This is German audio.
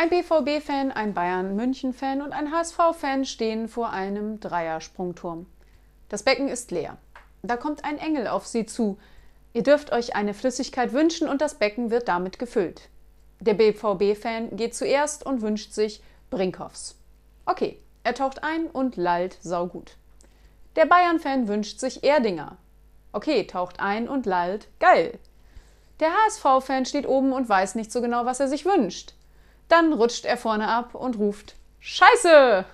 Ein BVB-Fan, ein Bayern-München-Fan und ein HSV-Fan stehen vor einem Dreiersprungturm. Das Becken ist leer. Da kommt ein Engel auf sie zu. Ihr dürft euch eine Flüssigkeit wünschen und das Becken wird damit gefüllt. Der BVB-Fan geht zuerst und wünscht sich Brinkhoffs. Okay, er taucht ein und lallt saugut. Der Bayern-Fan wünscht sich Erdinger. Okay, taucht ein und lallt geil. Der HSV-Fan steht oben und weiß nicht so genau, was er sich wünscht. Dann rutscht er vorne ab und ruft Scheiße!